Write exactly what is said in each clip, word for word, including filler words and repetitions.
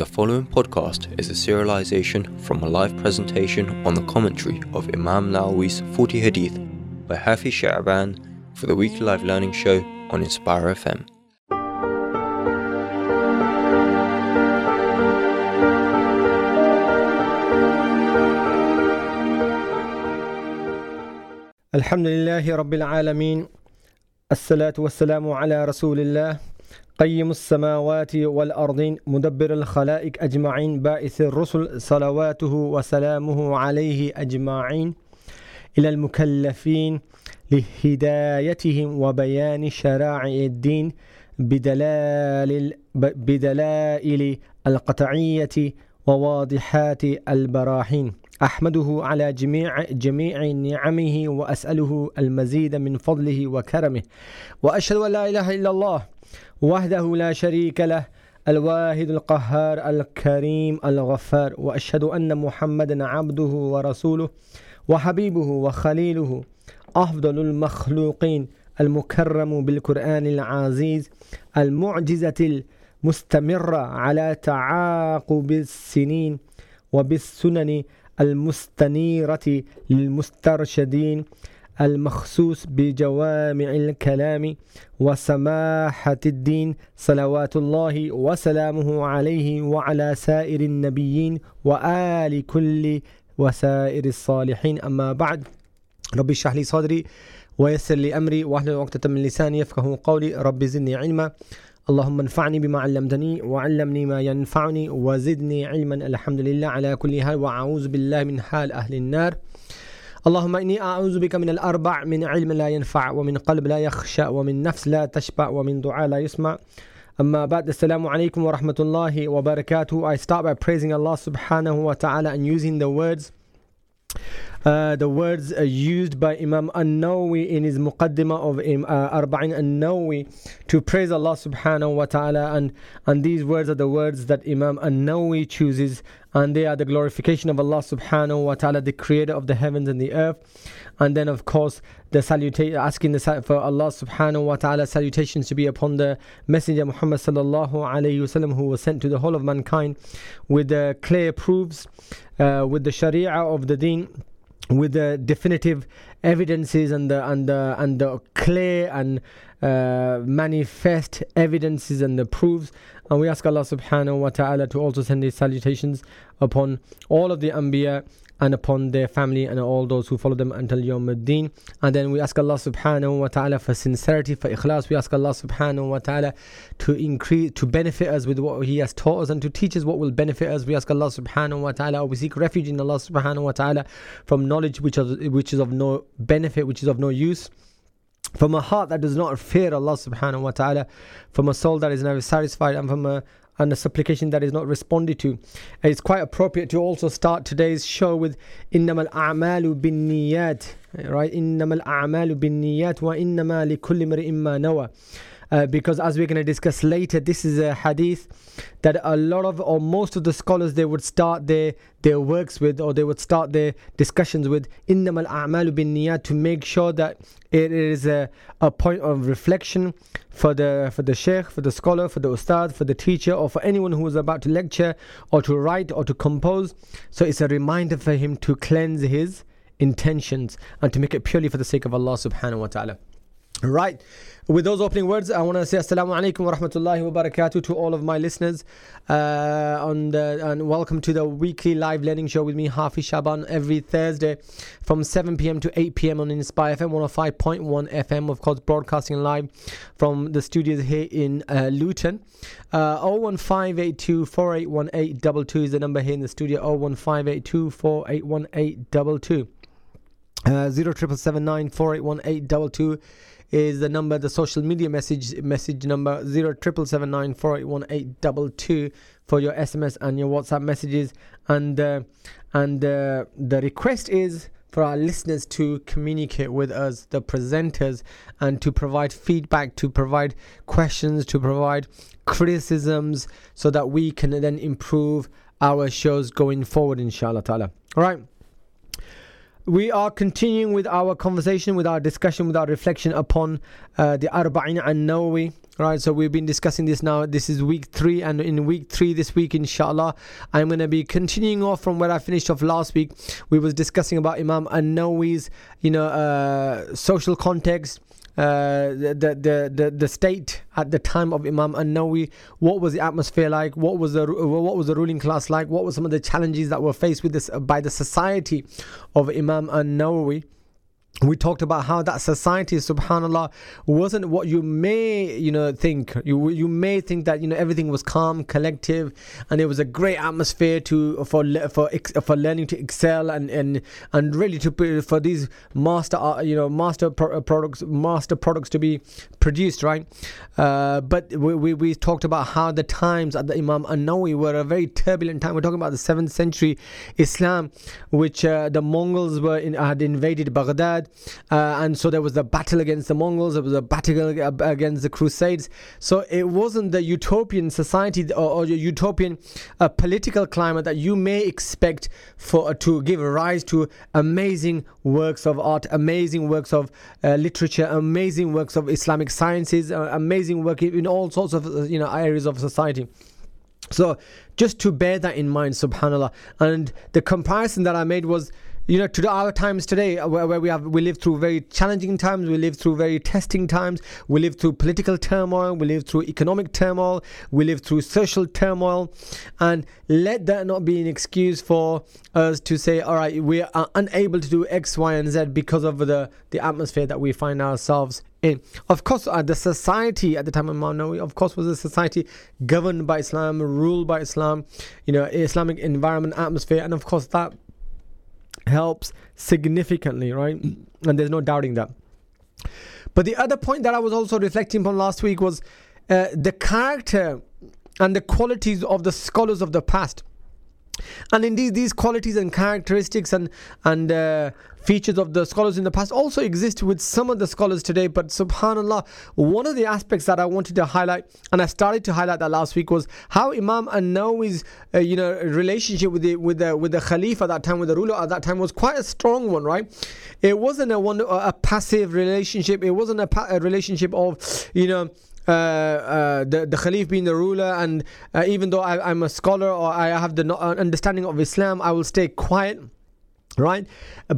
The following podcast is a serialization from a live presentation on the commentary of Imam Nawawi's forty Hadith by Hafiz Shaaban for the weekly live learning show on Inspire F M. Alhamdulillahi Rabbil Alameen. As-salatu was-salamu ala Rasulillah. قيم السماوات والأرضين مدبر الخلائق أجمعين بائث الرسل صلواته وسلامه عليه أجمعين إلى المكلفين لهدايتهم وبيان شرائع الدين بدلال بدلائل القطعية وواضحات البراهين أحمده على جميع جميع نعمه وأسأله المزيد من فضله وكرمه وأشهد أن لا إله إلا الله وحده لا شريك له الواحد القهار الكريم الغفار وأشهد أن محمدا عبده ورسوله وحبيبه وخليله أفضل المخلوقين المكرم بالقرآن العزيز المعجزة المستمرة على تعاقب السنين وبالسنن المستنيرة للمسترشدين المخصوص بجوامع الكلام وسماحة الدين صلوات الله وسلامه عليه وعلى سائر النبيين وآل كل وسائر الصالحين أما بعد ربي اشرح لي صدري ويسر لي أمري واحلل عقدة من لساني يفقهوا قولي ربي زدني علما اللهم انفعني بما علمتني وعلمني ما ينفعني وزدني علما الحمد لله على كل حال وأعوذ بالله من حال أهل النار اللهم إني أعوذ بك من الأربع من علم لا ينفع ومن قلب لا يخشى ومن نفس لا تشبع ومن دعاء لا يسمع أما بعد السلام عليكم ورحمة الله وبركاته. I start by praising Allah subhanahu wa ta'ala and using the words uh, the words used by Imam An-Nawawi in his Muqaddimah of uh, Arba'in An-Nawawi to praise Allah subhanahu wa ta'ala, and, and these words are the words that Imam An-Nawawi chooses, and they are the glorification of Allah subhanahu wa ta'ala, the creator of the heavens and the earth, and then of course the salutation, asking the, for Allah subhanahu wa ta'ala salutations to be upon the messenger Muhammad sallallahu alayhi wasallam, who was sent to the whole of mankind with the clear proofs, uh, with the sharia of the deen, with the definitive evidences and the and the and the clear and uh, manifest evidences and the proofs. And we ask Allah subhanahu wa ta'ala to also send his salutations upon all of the Anbiya and upon their family and all those who follow them until Yawm al-Din. And then we ask Allah subhanahu wa ta'ala for sincerity, for ikhlas. We ask Allah subhanahu wa ta'ala to increase, to benefit us with what he has taught us and to teach us what will benefit us. We ask Allah subhanahu wa ta'ala, or we seek refuge in Allah subhanahu wa ta'ala from knowledge which is, which is of no benefit, which is of no use, from a heart that does not fear Allah subhanahu wa ta'ala, from a soul that is never satisfied, and from a and a supplication that is not responded to. It's quite appropriate to also start today's show with إِنَّمَا الْأَعْمَالُ بِالنِّيَّاتِ, right? إِنَّمَا الْأَعْمَالُ بِالنِّيَّاتِ وَإِنَّمَا لِكُلِّ امْرِئٍ مَا نَوَى. Uh, because as we're going to discuss later, this is a hadith that a lot of, or most of the scholars, they would start their their works with, or they would start their discussions with إِنَّمَا الْأَعْمَالُ بِالنِّيَّاتِ, to make sure that it is a, a point of reflection for the for the sheikh, for the scholar, for the ustad, for the teacher, or for anyone who is about to lecture or to write or to compose. So it's a reminder for him to cleanse his intentions and to make it purely for the sake of Allah subhanahu wa ta'ala. Right, with those opening words, I want to say assalamu alaikum wa rahmatullahi wa barakatuh to all of my listeners, uh, on the, and welcome to the weekly live learning show with me, Hafiz Shaaban, every Thursday from seven p.m. to eight p.m. on Inspire F M one oh five point one F M, of course broadcasting live from the studios here in uh, Luton. uh, oh one five eight two four eight one eight two two is the number here in the studio, oh one five eight two four eight one eight two two. Uh, zero triple seven nine four eight one eight two two is the number, the social media message message number, zero triple seven nine four eight one eight two two for your S M S and your WhatsApp messages. And uh, and uh, the request is for our listeners to communicate with us, the presenters, and to provide feedback, to provide questions, to provide criticisms, so that we can then improve our shows going forward, inshallah ta'ala. All right. We are continuing with our conversation, with our discussion, with our reflection upon uh, the Arba'in An-Nawawi, Right, so we've been discussing this now. This is week three, and in week three this week, inshallah, I'm going to be continuing off from where I finished off last week. We was discussing about Imam An-Nawawi's, you know, uh, social context, Uh, the, the the the state at the time of Imam An-Nawawi. What was the atmosphere like? What was the what was the ruling class like? What were some of the challenges that were faced with this by the society of Imam An-Nawawi? We talked about how that society, subhanallah, wasn't what you may, you know, think. You you may think that, you know, everything was calm, collective, and it was a great atmosphere to for for for learning to excel and and, and really to for these master, you know, master pro- products, master products to be produced, right? Uh, but we, we we talked about how the times at the Imam An-Nawawi were a very turbulent time. We're talking about the seventh century Islam, which uh, the Mongols were in, had invaded Baghdad. Uh, and so there was the battle against the Mongols, there was a battle against the Crusades. So it wasn't the utopian society or, or utopian uh, political climate that you may expect for uh, to give rise to amazing works of art, amazing works of uh, literature, amazing works of Islamic sciences, uh, amazing work in all sorts of uh, you know areas of society. So just to bear that in mind, subhanallah. And the comparison that I made was, you know, to our times today, where, where we have we live through very challenging times, we live through very testing times, we live through political turmoil, we live through economic turmoil, we live through social turmoil, and let that not be an excuse for us to say, all right, we are unable to do X, Y, and Z because of the, the atmosphere that we find ourselves in. Of course, uh, the society at the time of Imam Nawawi, of course, was a society governed by Islam, ruled by Islam, you know, Islamic environment, atmosphere, and of course that helps significantly, right? And there's no doubting that. But the other point that I was also reflecting upon last week was uh, the character and the qualities of the scholars of the past. And indeed, these qualities and characteristics and and uh, features of the scholars in the past also exist with some of the scholars today. But subhanallah, one of the aspects that I wanted to highlight, and I started to highlight that last week, was how Imam An-Nawawi's uh, you know relationship with the with the with the Khalifa at that time, with the ruler at that time, was quite a strong one, right? It wasn't a one a passive relationship. It wasn't a, pa- a relationship of you know. Uh, uh, the, the Khalif being the ruler, and uh, even though I, I'm a scholar or I have the no- understanding of Islam, I will stay quiet, right?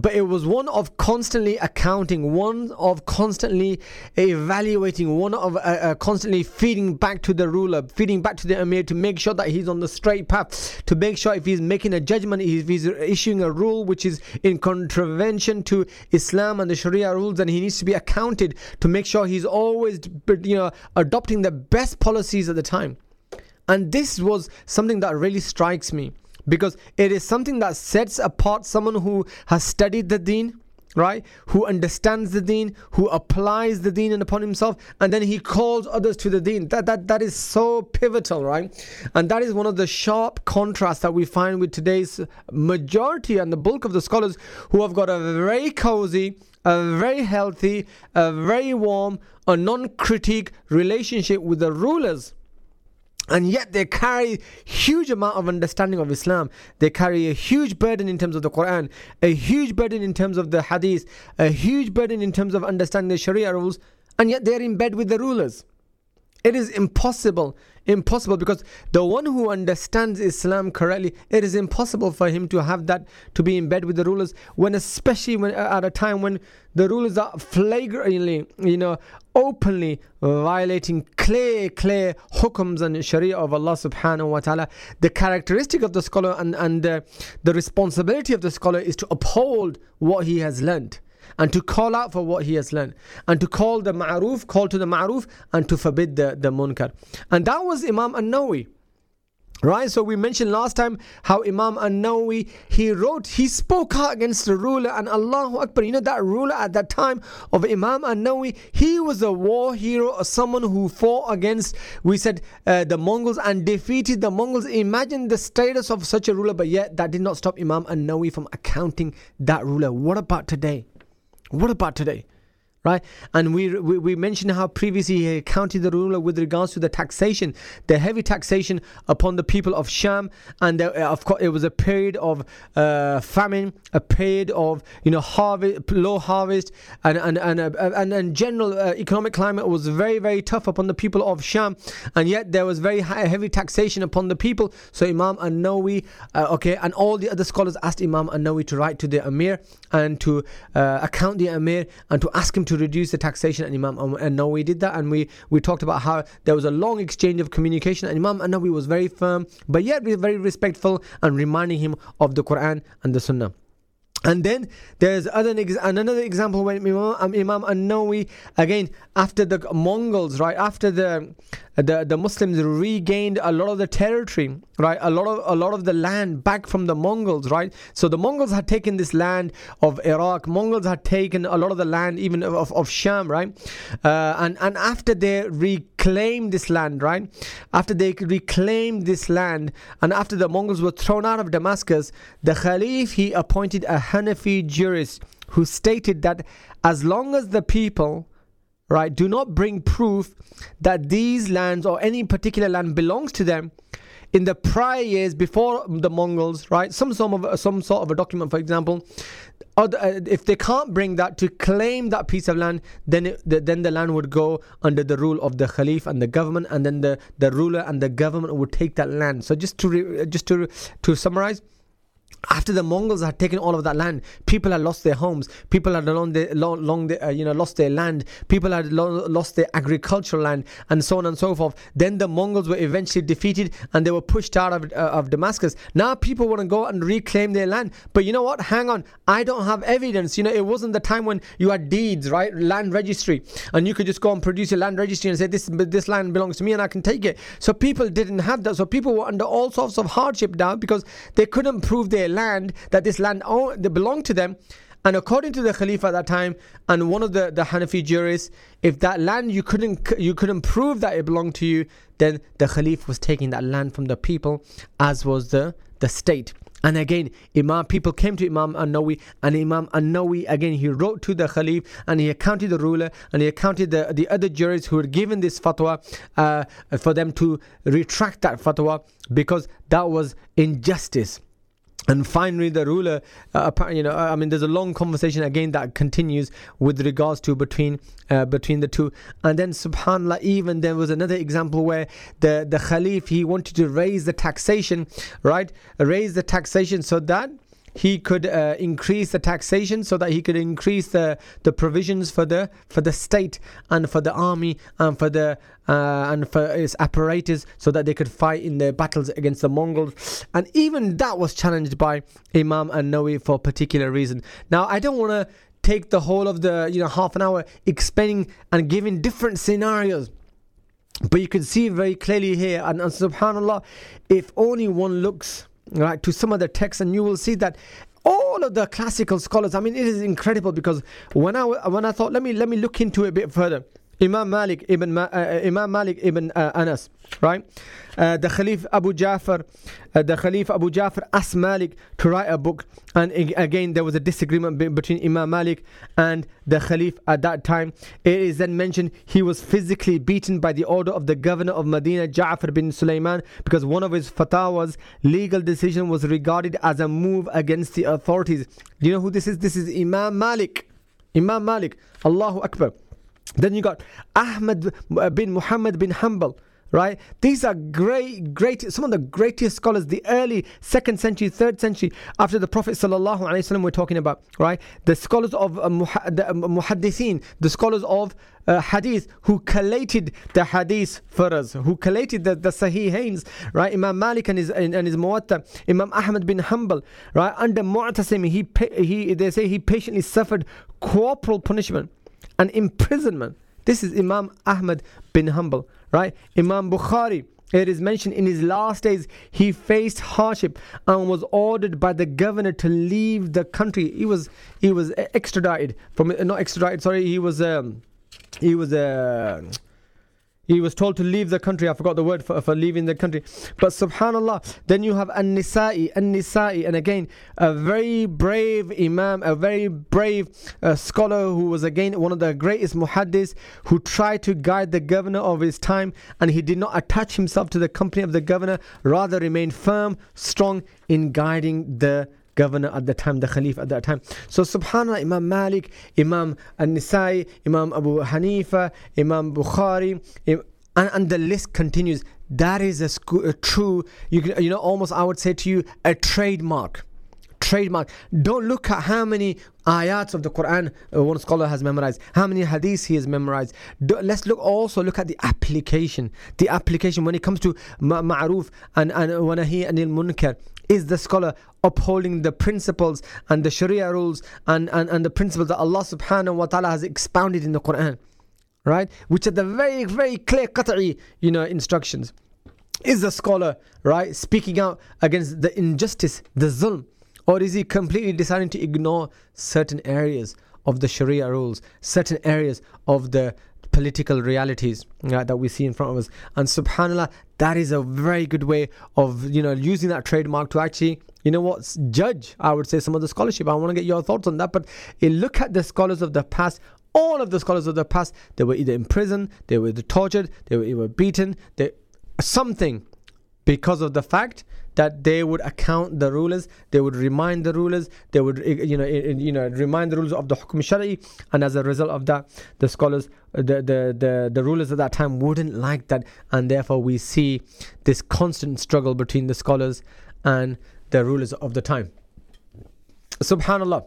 But it was one of constantly accounting, one of constantly evaluating, one of uh, uh, constantly feeding back to the ruler, feeding back to the Amir to make sure that he's on the straight path, to make sure if he's making a judgment, if he's issuing a rule which is in contravention to Islam and the Sharia rules, and he needs to be accounted to make sure he's always, you know, adopting the best policies at the time. And this was something that really strikes me, because it is something that sets apart someone who has studied the deen, right? Who understands the deen, who applies the deen upon himself, and then he calls others to the deen. That that that is so pivotal, right? And that is one of the sharp contrasts that we find with today's majority and the bulk of the scholars, who have got a very cozy, a very healthy, a very warm, a non-critique relationship with the rulers. And yet they carry huge amount of understanding of Islam. They carry a huge burden in terms of the Quran, a huge burden in terms of the Hadith, a huge burden in terms of understanding the Sharia rules, and yet they're in bed with the rulers. It is impossible, impossible, because the one who understands Islam correctly, it is impossible for him to have that, to be in bed with the rulers, when especially when, at a time when the rulers are flagrantly, you know, openly violating clear, clear hukums and sharia of Allah subhanahu wa ta'ala. The characteristic of the scholar and, and uh, the responsibility of the scholar is to uphold what he has learned, and to call out for what he has learned, and to call the ma'roof, call to the ma'roof, and to forbid the, the munkar. And that was Imam An-Nawawi, right? So we mentioned last time how Imam An-Nawawi, he wrote, he spoke out against the ruler, and Allahu Akbar, you know, that ruler at that time of Imam An-Nawawi, he was a war hero, or someone who fought against, we said, uh, the Mongols, and defeated the Mongols. Imagine the status of such a ruler, but yet that did not stop Imam An-Nawawi from accounting that ruler. What about today? What about today? Right, and we, we we mentioned how previously he accounted the ruler with regards to the taxation, the heavy taxation upon the people of Sham, and the, of course it was a period of uh, famine, a period of you know harvest, low harvest, and and and uh, and, and general uh, economic climate was very very tough upon the people of Sham, and yet there was very high, heavy taxation upon the people. So Imam An-Nawawi, uh, okay, and all the other scholars asked Imam An-Nawawi to write to the Amir and to uh, account the Amir and to ask him to. To reduce the taxation, and Imam An-Nawawi did that, and we, we talked about how there was a long exchange of communication, and Imam An-Nawawi was very firm but yet very respectful and reminding him of the Quran and the Sunnah. And then there's other another example when Imam, um, Imam An-Nawawi, again after the Mongols, right after the the the Muslims regained a lot of the territory, right, a lot of a lot of the land back from the Mongols, right. So the Mongols had taken this land of Iraq. Mongols had taken a lot of the land even of of Sham, right, uh, and and after they reclaimed this land, right, after they reclaimed this land, and after the Mongols were thrown out of Damascus, the Khalif he appointed a Hanafi jurist who stated that as long as the people, right, do not bring proof that these lands or any particular land belongs to them in the prior years before the Mongols, right, some sort of some sort of a document, for example, or if they can't bring that to claim that piece of land, then it, then the land would go under the rule of the Khalif and the government, and then the, the ruler and the government would take that land. So just to re, just to to summarize. After the Mongols had taken all of that land, people had lost their homes. People had long their, long, long their, uh, you know, lost their land. People had lo- lost their agricultural land, and so on and so forth. Then the Mongols were eventually defeated, and they were pushed out of uh, of Damascus. Now people want to go and reclaim their land, but you know what? Hang on, I don't have evidence. You know, it wasn't the time when you had deeds, right? Land registry, and you could just go and produce a land registry and say this this land belongs to me, and I can take it. So people didn't have that. So people were under all sorts of hardship now because they couldn't prove their land, that this land owned, they belonged to them. And according to the Khalifa at that time and one of the, the Hanafi jurists, if that land you couldn't you couldn't prove that it belonged to you, then the Khalifa was taking that land from the people, as was the the state. And again, Imam people came to Imam An-Nawawi, and Imam An-Nawawi again he wrote to the Khalif, and he accounted the ruler, and he accounted the, the other jurists who had given this fatwa, uh, for them to retract that fatwa because that was injustice. And finally, the ruler, uh, you know, I mean, there's a long conversation again that continues with regards to between uh, between the two. And then, subhanAllah, even there was another example where the, the Khalif, he wanted to raise the taxation, right? Raise the taxation so that he could uh, increase the taxation, so that he could increase the, the provisions for the for the state and for the army and for the Uh, and for its apparatus, so that they could fight in their battles against the Mongols. And even that was challenged by Imam An-Nawawi for a particular reason. Now, I don't want to take the whole of the, you know, half an hour explaining and giving different scenarios. But you can see very clearly here, and, and subhanAllah, if only one looks right to some of the texts, and you will see that all of the classical scholars, I mean, it is incredible, because when I, when I thought, let me let me look into it a bit further, Imam Malik ibn Ma, uh, Imam Malik ibn uh, Anas, right? Uh, the Khalif Abu Ja'far, uh, the Khalif Abu Ja'far asked Malik to write a book, and again there was a disagreement be- between Imam Malik and the Khalif at that time. It is then mentioned he was physically beaten by the order of the governor of Medina, Ja'far bin Sulaiman, because one of his fatawas, legal decision, was regarded as a move against the authorities. Do you know who this is? This is Imam Malik. Imam Malik, Allahu Akbar. Then you got Ahmad bin Muhammad bin Hanbal, right? These are great, great, some of the greatest scholars, the early second century, third century, after the Prophet sallallahu alaihi wasallam we're talking about, right? The scholars of uh, muha- the, uh, muhaddithin, the scholars of uh, hadith, who collated the hadith for us, who collated the, the Sahihains, right? Imam Malik and his and, and his Muwatta, Imam Ahmad bin Hanbal, right? Under Mu'tasim, he he they say he patiently suffered corporal punishment and imprisonment. This is Imam Ahmad bin Hanbal, right? Imam Bukhari, it is mentioned in his last days he faced hardship and was ordered by the governor to leave the country. He was he was extradited from not extradited. Sorry, he was um, he was uh, He was told to leave the country. I forgot the word for, for leaving the country. But subhanallah, then you have An-Nisa'i, An-Nisa'i. And again, a very brave imam, a very brave uh, scholar who was again one of the greatest muhaddis, who tried to guide the governor of his time. And he did not attach himself to the company of the governor. Rather remained firm, strong in guiding the governor at the time, the Khalif at that time. So subhanallah, Imam Malik, Imam An-Nisa'i, Imam Abu Hanifa, Imam Bukhari, Im- and, and the list continues. That is a, sc- a true, you, can, you know, almost I would say to you, a trademark. Trademark. Don't look at how many ayats of the Quran uh, one scholar has memorized, how many hadiths he has memorized. Do, let's look also look at the application. The application when it comes to ma- ma'roof and and wa nahi anil munkar. Is the scholar upholding the principles and the Sharia rules and, and, and the principles that Allah subhanahu wa ta'ala has expounded in the Quran, right? Which are the very, very clear qat'i, you know, instructions. Is the scholar, right, speaking out against the injustice, the zulm? Or is he completely deciding to ignore certain areas of the Sharia rules, certain areas of the political realities uh, that we see in front of us? And subhanallah, that is a very good way of, you know, using that trademark to actually, you know what, judge, I would say, some of the scholarship. I want to get your thoughts on that, but look at the scholars of the past. All of the scholars of the past, they were either in prison, they were tortured, they were, they were beaten, they something, because of the fact that they would account the rulers, they would remind the rulers, they would, you know, you know, remind the rulers of the hukm shari'i, and as a result of that, the scholars, the, the, the, the rulers at that time wouldn't like that, and therefore we see this constant struggle between the scholars and the rulers of the time. Subhanallah.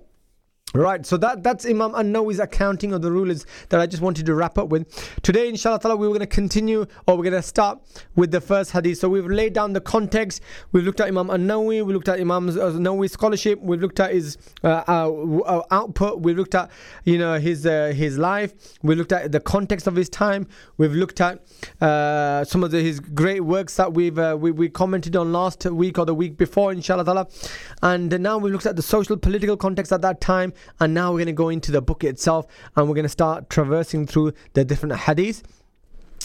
Right, so that, that's Imam An-Nawawi's accounting of the rulers that I just wanted to wrap up with. Today, inshallah, we were going to continue, or we're going to start with the first hadith. So we've laid down the context. We've looked at Imam An-Nawawi. We looked at Imam An-Nawawi's scholarship. We've looked at his uh, uh, output. We've looked at, you know, his uh, his life. We looked at the context of his time. We've looked at uh, some of the, his great works that we've uh, we, we commented on last week or the week before, inshallah. And now we've looked at the social, political context at that time. And now we're going to go into the book itself, and we're going to start traversing through the different hadith.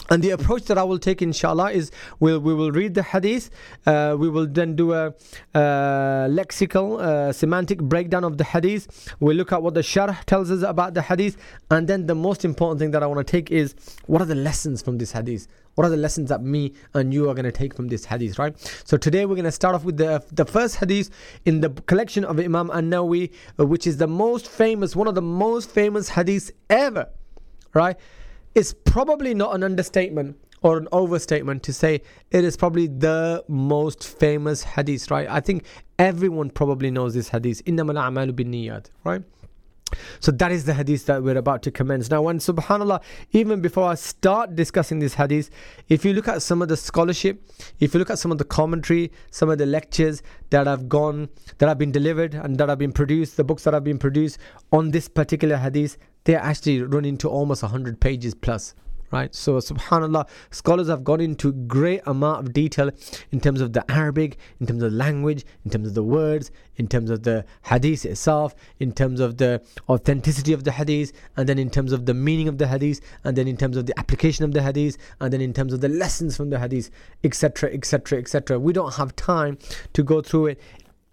And the approach that I will take, inshallah, is we'll, we will read the hadith. Uh, we will then do a uh, lexical, uh, semantic breakdown of the hadith. We'll look at what the sharh tells us about the hadith. And then the most important thing that I want to take is, what are the lessons from this hadith? What are the lessons that me and you are going to take from this hadith, right? So today we're going to start off with the the first hadith in the collection of Imam An-Nawawi, which is the most famous, one of the most famous hadiths ever, right? It's probably not an understatement or an overstatement to say it is probably the most famous hadith, right? I think everyone probably knows this hadith. إِنَّمَا الْأَعْمَالُ بِالنِّيَّاتِ, right? So that is the hadith that we're about to commence. Now, and subhanallah, even before I start discussing this hadith, if you look at some of the scholarship, if you look at some of the commentary, some of the lectures that have gone, that have been delivered and that have been produced, the books that have been produced on this particular hadith, they actually run into almost one hundred pages plus, right? So subhanallah, scholars have gone into great amount of detail in terms of the Arabic, in terms of language, in terms of the words, in terms of the hadith itself, in terms of the authenticity of the hadith, and then in terms of the meaning of the hadith, and then in terms of the application of the hadith, and then in terms of the lessons from the hadith, etc, etc, et cetera. We don't have time to go through it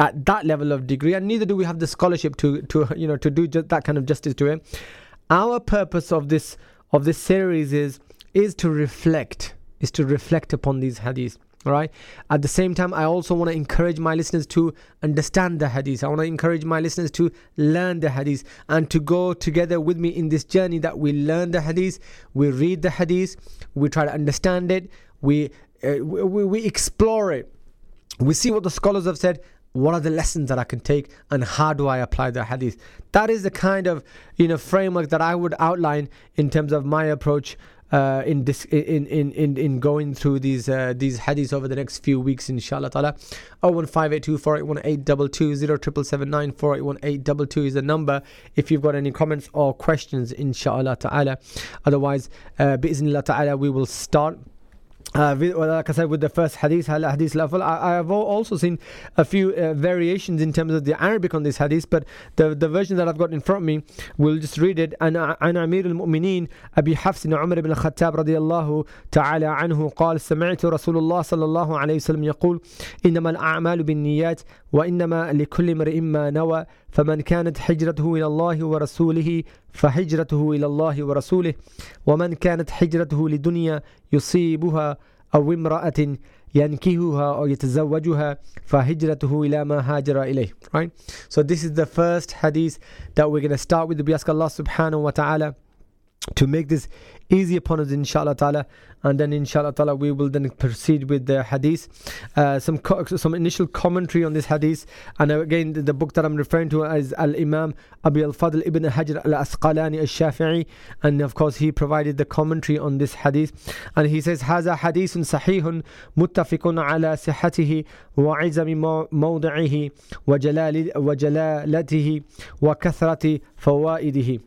at that level of degree, and neither do we have the scholarship to, to you know, to do just that kind of justice to it. Our purpose of this of this series is is to reflect, is to reflect upon these hadiths. All right. At the same time, I also want to encourage my listeners to understand the hadith. I want to encourage my listeners to learn the hadith and to go together with me in this journey that we learn the hadith, we read the hadith, we try to understand it, we uh, we, we explore it, we see what the scholars have said. What are the lessons that I can take, and how do I apply the hadith? That is the kind of, you know, framework that I would outline in terms of my approach uh, in this in, in, in, in going through these uh, these hadiths over the next few weeks, inshallah ta'ala. oh one five eight two four eight one eight double two, oh triple seven nine four eight one eight double two is the number if you've got any comments or questions, inshallah ta'ala. Otherwise, uh, bi'iznillah ta'ala, we will start Uh, with, well, like I said, with the first hadith, hadith lafal, I, I have also seen a few uh, variations in terms of the Arabic on this hadith, but the, the version that I've got in front of me, we'll just read it. An Amir al-Mu'mineen, Abi Hafs, Umar ibn al-Khattab, radiyallahu ta'ala anhu, قال سمعت رسول الله صلى الله عليه وسلم يقول إنما الأعمال بالنيات وإنما لكل امرئ ما نوى فمن كانت هجرته إلى الله ورسوله فهجرته إلى الله ورسوله ومن كانت هجرته لدنيا يصيبها أو امرأة ينكهها أو يتزوجها فهجرته إلى ما هاجر إليه. Right? So this is the first hadith that we're going to start with. We ask Allah subhanahu wa ta'ala to make this easy upon us, inshallah ta'ala, and then inshallah ta'ala we will then proceed with the hadith. Uh, some co- some initial commentary on this hadith, and again the, the book that I'm referring to is Al-Imam Abi Al-Fadl Ibn Hajr al-Asqalani al-Shafi'i, and of course he provided the commentary on this hadith, and he says هذا حديث صحيح متفق على صحته وعزم موضعه وجلال وجلالته وكثرة فوائده.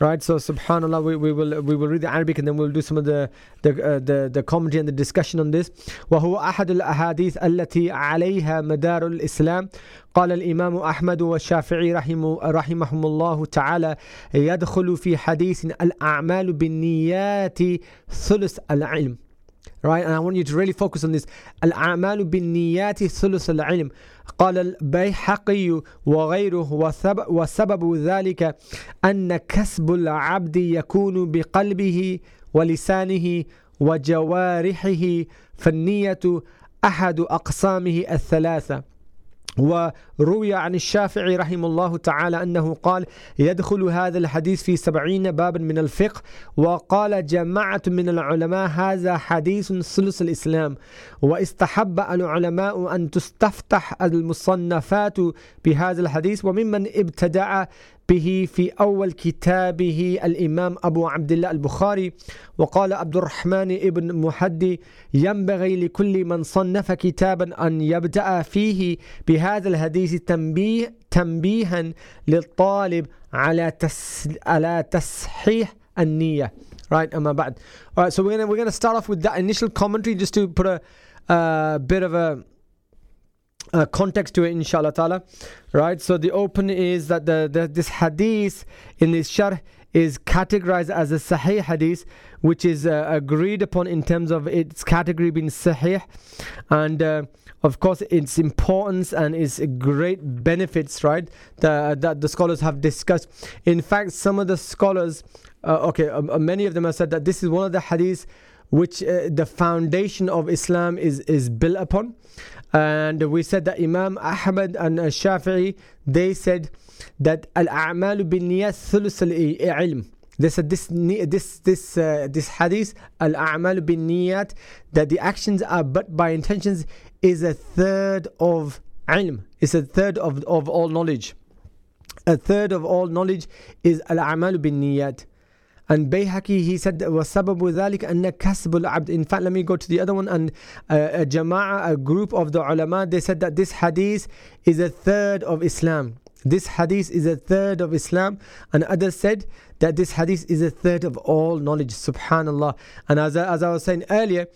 Right, so subhanallah, we, we will we will read the Arabic and then we'll do some of the the uh, the, the commentary and the discussion on this. وهو أحد الأحاديث التي عليها مدار الإسلام. قال الإمام أحمد والشافعي رحمه رحمهم الله تعالى يدخل في حديث الأعمال بالنيات ثلث العلم. Right, and I want you to really focus on this. الأعمال بالنيات ثلث العلم. قال البيحقي وغيره وسبب, وسبب ذلك أن كسب العبد يكون بقلبه ولسانه وجوارحه فالنية أحد أقسامه الثلاثة. وروي عن الشافعي رحمه الله تعالى أنه قال يدخل هذا الحديث في سبعين بابا من الفقه. وقال جماعة من العلماء هذا حديث ثلث الإسلام. واستحب العلماء أن تستفتح المصنفات بهذا الحديث وممن ابتدع به في أول كتابه الإمام أبو عبد الله البخاري. وقال عبد الرحمن ابن محدي ينبغي لكل من صنف كتابا أن يبدأ فيه بهذا الحديث تنبيه تنبيها للطالب على تس على تصحيح النية. Right, أما بعد. Alright, so we're gonna we're gonna start off with that initial commentary just to put a uh, bit of a Uh, context to it, inshallah ta'ala. Right, so the open is that the, the this hadith in this sharh is categorized as a sahih hadith, which is uh, agreed upon in terms of its category being sahih, and uh, of course its importance and its great benefits, right, that, that the scholars have discussed. In fact, some of the scholars uh, okay uh, many of them have said that this is one of the hadiths which uh, the foundation of Islam is, is built upon. And we said that Imam Ahmad and Shafi'i, they said that al-a'malu bin-niyat thuluth al-ilm. They said this this this uh, this hadith, al-a'malu bin-niyat, that the actions are but by intentions, is a third of ilm. It's a third of, of all knowledge. A third of all knowledge is al-a'malu bin-niyat. And Bayhaqi, he said وَسَبَبُ ذَلِكَ أَنَّ كَسْبُ الْعَبْدِ. In fact, let me go to the other one. And uh, a jama'ah, a group of the ulama, they said that this hadith is a third of Islam. This hadith is a third of Islam. And others said that this hadith is a third of all knowledge. Subhanallah. And as I, as I was saying earlier,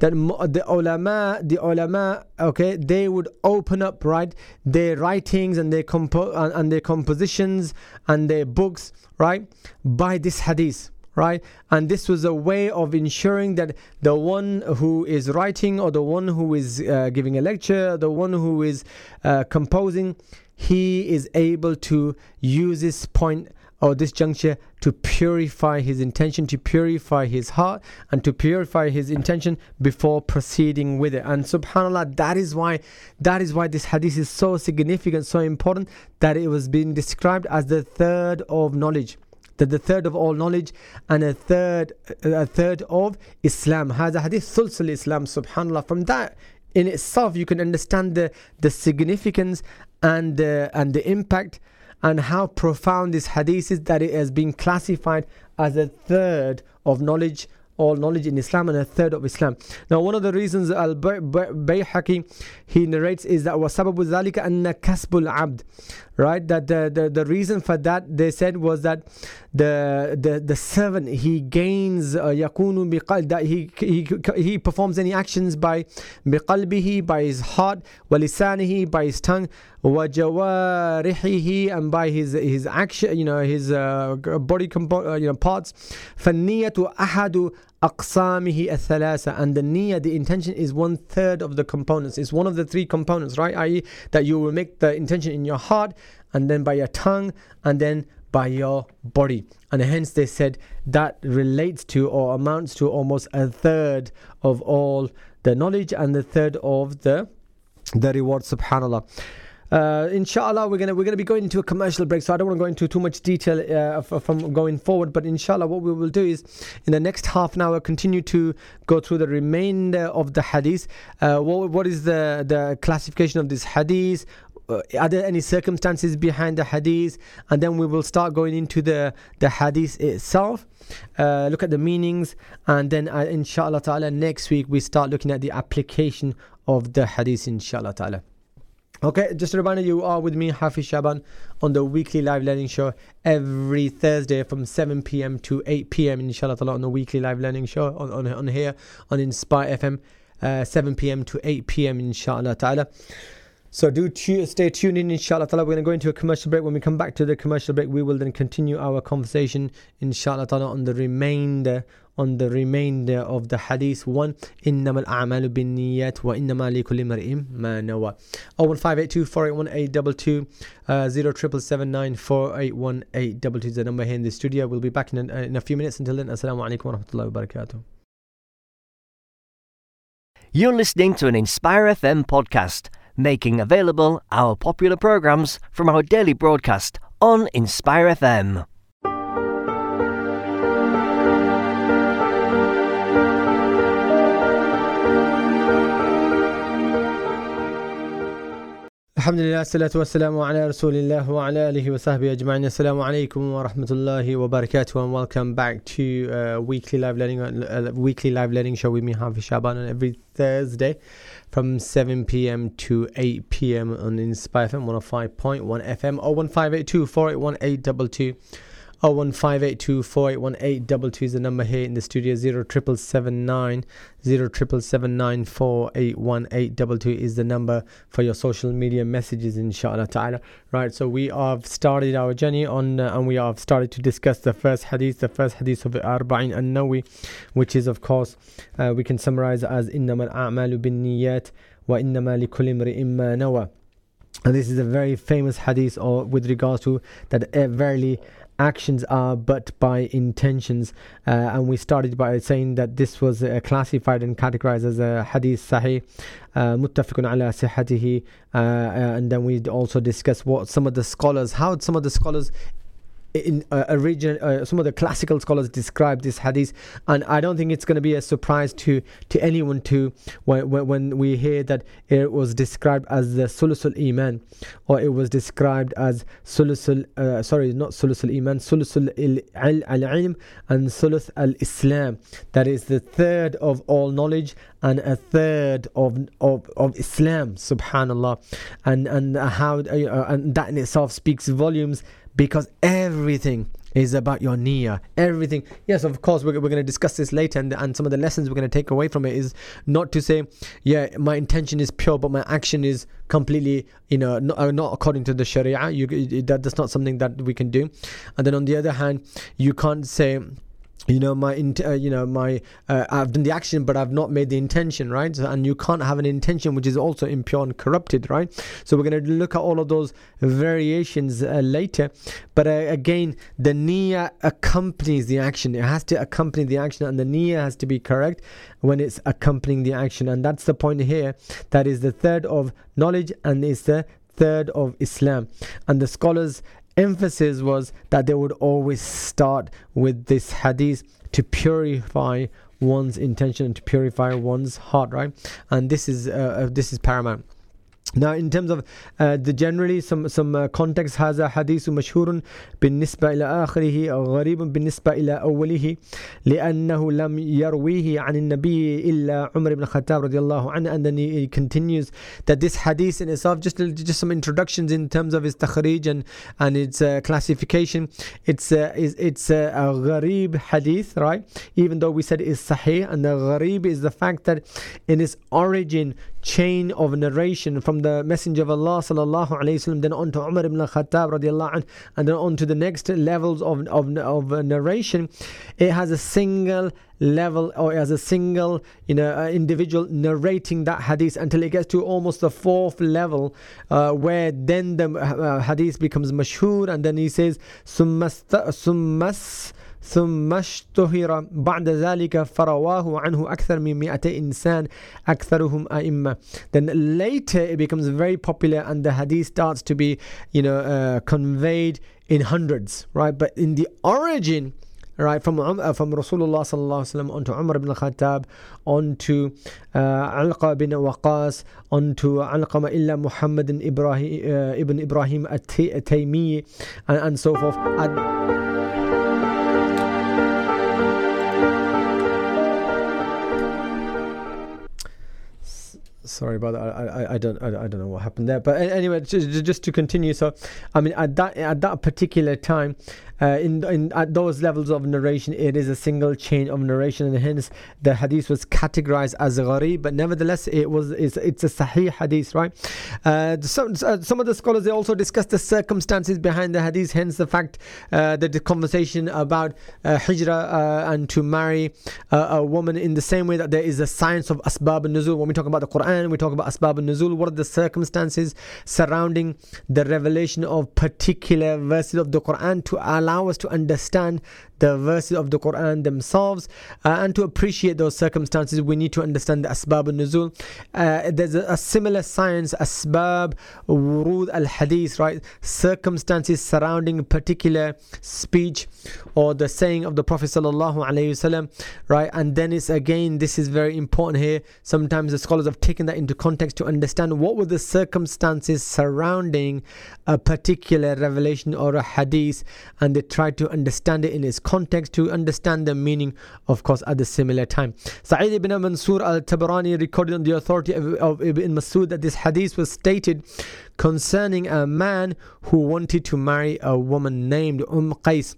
that the ulama, the ulama, okay, they would open up, right, their writings and their compo- and, and their compositions and their books, right, by this hadith, right? And this was a way of ensuring that the one who is writing, or the one who is uh, giving a lecture, the one who is uh, composing, he is able to use this point or this juncture to purify his intention, to purify his heart, and to purify his intention before proceeding with it. And subhanallah, that is why that is why this hadith is so significant, so important, that it was being described as the third of knowledge, that the third of all knowledge, and a third a third of Islam. Hadha hadith thuluth al-Islam, subhanallah. From that in itself, you can understand the the significance and uh, and the impact and how profound this hadith is, that it has been classified as a third of knowledge, all knowledge in Islam and a third of Islam. Now, one of the reasons Al-Bayhaqi, he narrates, is that وَسَبَبُ ذَلِكَ أَنَّ كَسْبُ الْعَبْدِ, right? That the, the, the reason for that, they said, was that the the, the servant, he gains, uh, يَكُونُ بِقَلْبِ, that he, he, he performs any actions by بِقَلْبِهِ, by his heart, وَلِسَانِهِ, by his tongue, وَجَوَارِحِهِ, and by his his action, you know, his uh, body compo- uh, you know, parts. فَالنِّيَّةُ أَحَدُ أَقْسَامِهِ الثَّلَاثَةِ, and the niyyah, the intention, is one third of the components. It's one of the three components, right? that is that you will make the intention in your heart, and then by your tongue, and then by your body. And hence they said that relates to or amounts to almost a third of all the knowledge and the third of the the reward. Subhanallah. Uh, inshallah, we're gonna we're gonna be going into a commercial break, so I don't want to go into too much detail uh, f- from going forward. But inshallah, what we will do is in the next half an hour continue to go through the remainder of the hadith. Uh, what what is the the classification of this hadith? Are there any circumstances behind the hadith? And then we will start going into the, the hadith itself, uh, look at the meanings, and then uh, inshallah ta'ala next week we start looking at the application of the hadith, inshallah ta'ala. Okay, just a reminder, you are with me, Hafiz Shaaban, on the weekly live learning show every Thursday from seven p.m. to eight p.m. inshallah ta'ala, on the weekly live learning show on, on, on here on Inspire F M, uh, seven p.m. to eight p.m. inshallah ta'ala. So do tu- stay tuned in, inshallah ta'ala. We're going to go into a commercial break. When we come back to the commercial break, we will then continue our conversation, inshallah ta'ala, on the remainder on the remainder of the hadith one. إِنَّمَا الْأَعْمَالُ بِالنِّيَّاتِ وَإِنَّمَا لِكُلِّ امْرِئٍ مَا نَوَى. oh one five eight two four eight one eight two two, uh, zero triple seven nine four eight one eight two two is the number here in the studio. We'll be back in a, in a few minutes. Until then, assalamu alaikum wa rahmatullahi wa barakatuh. You're listening to an Inspire F M podcast, making available our popular programs from our daily broadcast on Inspire F M. Alhamdulillah, salatu wassalamu ala rasulillah wa ala alihi wa sahbihi ajma'in. Assalamu alaikum wa rahmatullahi wa barakatuh, and welcome back to uh, weekly live learning uh, weekly live learning show with me, Hafiz Shaaban, on every Thursday from seven p.m. to eight p.m. on Inspire F M one oh five point one F M. oh one five eight two four eight one eight two two, oh one five eight two four eight one eight two two is the number here in the studio. zero triple seven nine zero triple seven nine four eight one eight two two is the number for your social media messages, inshallah ta'ala. Right, so we have started our journey on uh, and we have started to discuss the first hadith, the first hadith of Arba'in An-Nawawi, which is, of course, uh, we can summarize as إِنَّمَا الْأَعْمَالُ بِالنِّيَّاتِ وَإِنَّمَا لِكُلِّ امْرِئٍ مَا نَوَى. And this is a very famous hadith or with regards to that, uh, verily actions are but by intentions, uh, and we started by saying that this was uh, classified and categorized as a hadith sahih, uh, muttafiqun ala sihatihi, uh, and then we also discussed what some of the scholars, how some of the scholars in uh, origin, uh, some of the classical scholars describe this hadith. And I don't think it's going to be a surprise to to anyone to when when we hear that it was described as the sulusul iman, or it was described as sulusul uh, sorry not sulusul iman sulusul al-ilm and sulus al-islam, that is the third of all knowledge and a third of of, of Islam. Subhanallah. And and how uh, and that in itself speaks volumes, because everything is about your niyyah. Everything. Yes, of course, we're, we're going to discuss this later, and, and some of the lessons we're going to take away from it is not to say, yeah, my intention is pure, but my action is completely, you know, not, not according to the Sharia. You, it, that, that's not something that we can do. And then on the other hand, you can't say, you know, my, uh, you know, my, uh, I've done the action, but I've not made the intention, right? So, and you can't have an intention which is also impure and corrupted, right? So we're going to look at all of those variations uh, later. But uh, again, the niyyah accompanies the action. It has to accompany the action, and the niyyah has to be correct when it's accompanying the action. And that's the point here. That is the third of knowledge, and it's the third of Islam. And the scholars' emphasis was that they would always start with this hadith to purify one's intention and to purify one's heart, right? And this is uh, this is paramount. Now, in terms of uh, the generally, some some uh, context, هذا حديث مشهور بالنسبة إلى آخره أو غريب بالنسبة إلى أوله لأنه لم يرويه عن النبي إلا عمر بن الخطاب رضي الله عنه. And then he continues that this hadith in itself, just just some introductions in terms of its تخريج and and its uh, classification. It's uh, is it's uh, a غريب hadith, right? Even though we said it's sahih, and the غريب is the fact that in its origin chain of narration from the Messenger of Allah sallallahu alaihi wasallam, then on to Umar ibn al-Khattab radiyallahu anhu, and then on to the next levels of of of narration, it has a single level or as a single, you know, uh, individual narrating that hadith until it gets to almost the fourth level, uh, where then the uh, hadith becomes mashhur, and then he says summas summas ثم اشتهر بعد ذلك فرواه عنه أكثر من مئتي إنسان أكثرهم أئمة. Then later it becomes very popular and the hadith starts to be, you know, uh, conveyed in hundreds, right? But in the origin, right, from uh, from Rasulullah sallallahu alaihi wasallam onto Umar ibn al-Khattab, onto uh, Alqa ibn Waqas, onto Alqama illa Muhammad ibn Ibrahim uh, ibn Ibrahim al-Taymiyy, and, and so forth. And, sorry about that, I, I, I don't I, I don't know what happened there, but anyway, just, just to continue. So I mean, at that at that particular time, uh, in in at those levels of narration, it is a single chain of narration, and hence the hadith was categorized as gharib, but nevertheless it was it's, it's a sahih hadith, right? Uh, some uh, some of the scholars, they also discuss the circumstances behind the hadith, hence the fact uh, that the conversation about uh, hijrah uh, and to marry uh, a woman, in the same way that there is a science of asbab al-nuzul. When we talk about the Quran, we talk about asbab al-nuzul, what are the circumstances surrounding the revelation of particular verses of the Quran to allow us to understand the verses of the Quran themselves, uh, and to appreciate those circumstances we need to understand the asbab al-nuzul. Uh, there's a, a similar science, asbab wurud al-hadith, right? Circumstances surrounding particular speech or the saying of the Prophet sallallahu alaihi wasallam, right? And then it's again, this is very important here, sometimes the scholars have taken that into context to understand what were the circumstances surrounding a particular revelation or a hadith, and they try to understand it in its context to understand the meaning, of course, at the similar time. Sa'id ibn Mansur al-Tabarani recorded on the authority of, of Ibn Masood that this hadith was stated concerning a man who wanted to marry a woman named Umm Qais,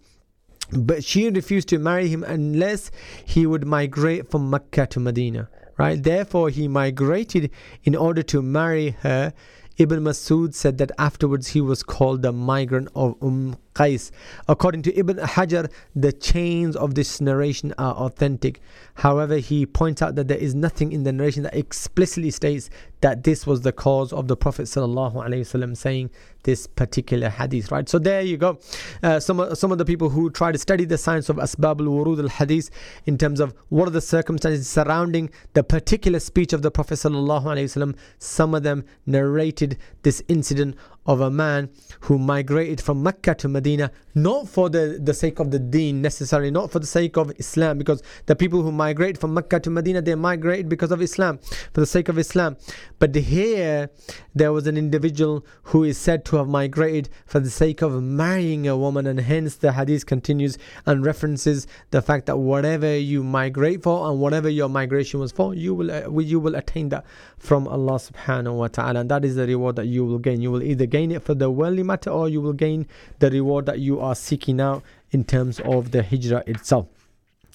but she refused to marry him unless he would migrate from Mecca to Medina. Right? Therefore, he migrated in order to marry her. Ibn Masood said that afterwards he was called the migrant of Umm Qais. According to Ibn Hajr, the chains of this narration are authentic. However, he points out that there is nothing in the narration that explicitly states that this was the cause of the Prophet ﷺ saying this particular hadith, right? So there you go. Uh, some, some of the people who try to study the science of asbab al-wurud al-hadith in terms of what are the circumstances surrounding the particular speech of the Prophet ﷺ, some of them narrated this incident of a man who migrated from Mecca to Medina, not for the, the sake of the deen necessarily, not for the sake of Islam, because the people who migrate from Mecca to Medina, they migrate because of Islam, for the sake of Islam. But here, there was an individual who is said to have migrated for the sake of marrying a woman, and hence the hadith continues and references the fact that whatever you migrate for and whatever your migration was for, you will uh, you will attain that from Allah subhanahu wa ta'ala, and that is the reward that you will gain. You will either gain it for the worldly matter, or you will gain the reward that you are seeking out in terms of the hijrah itself.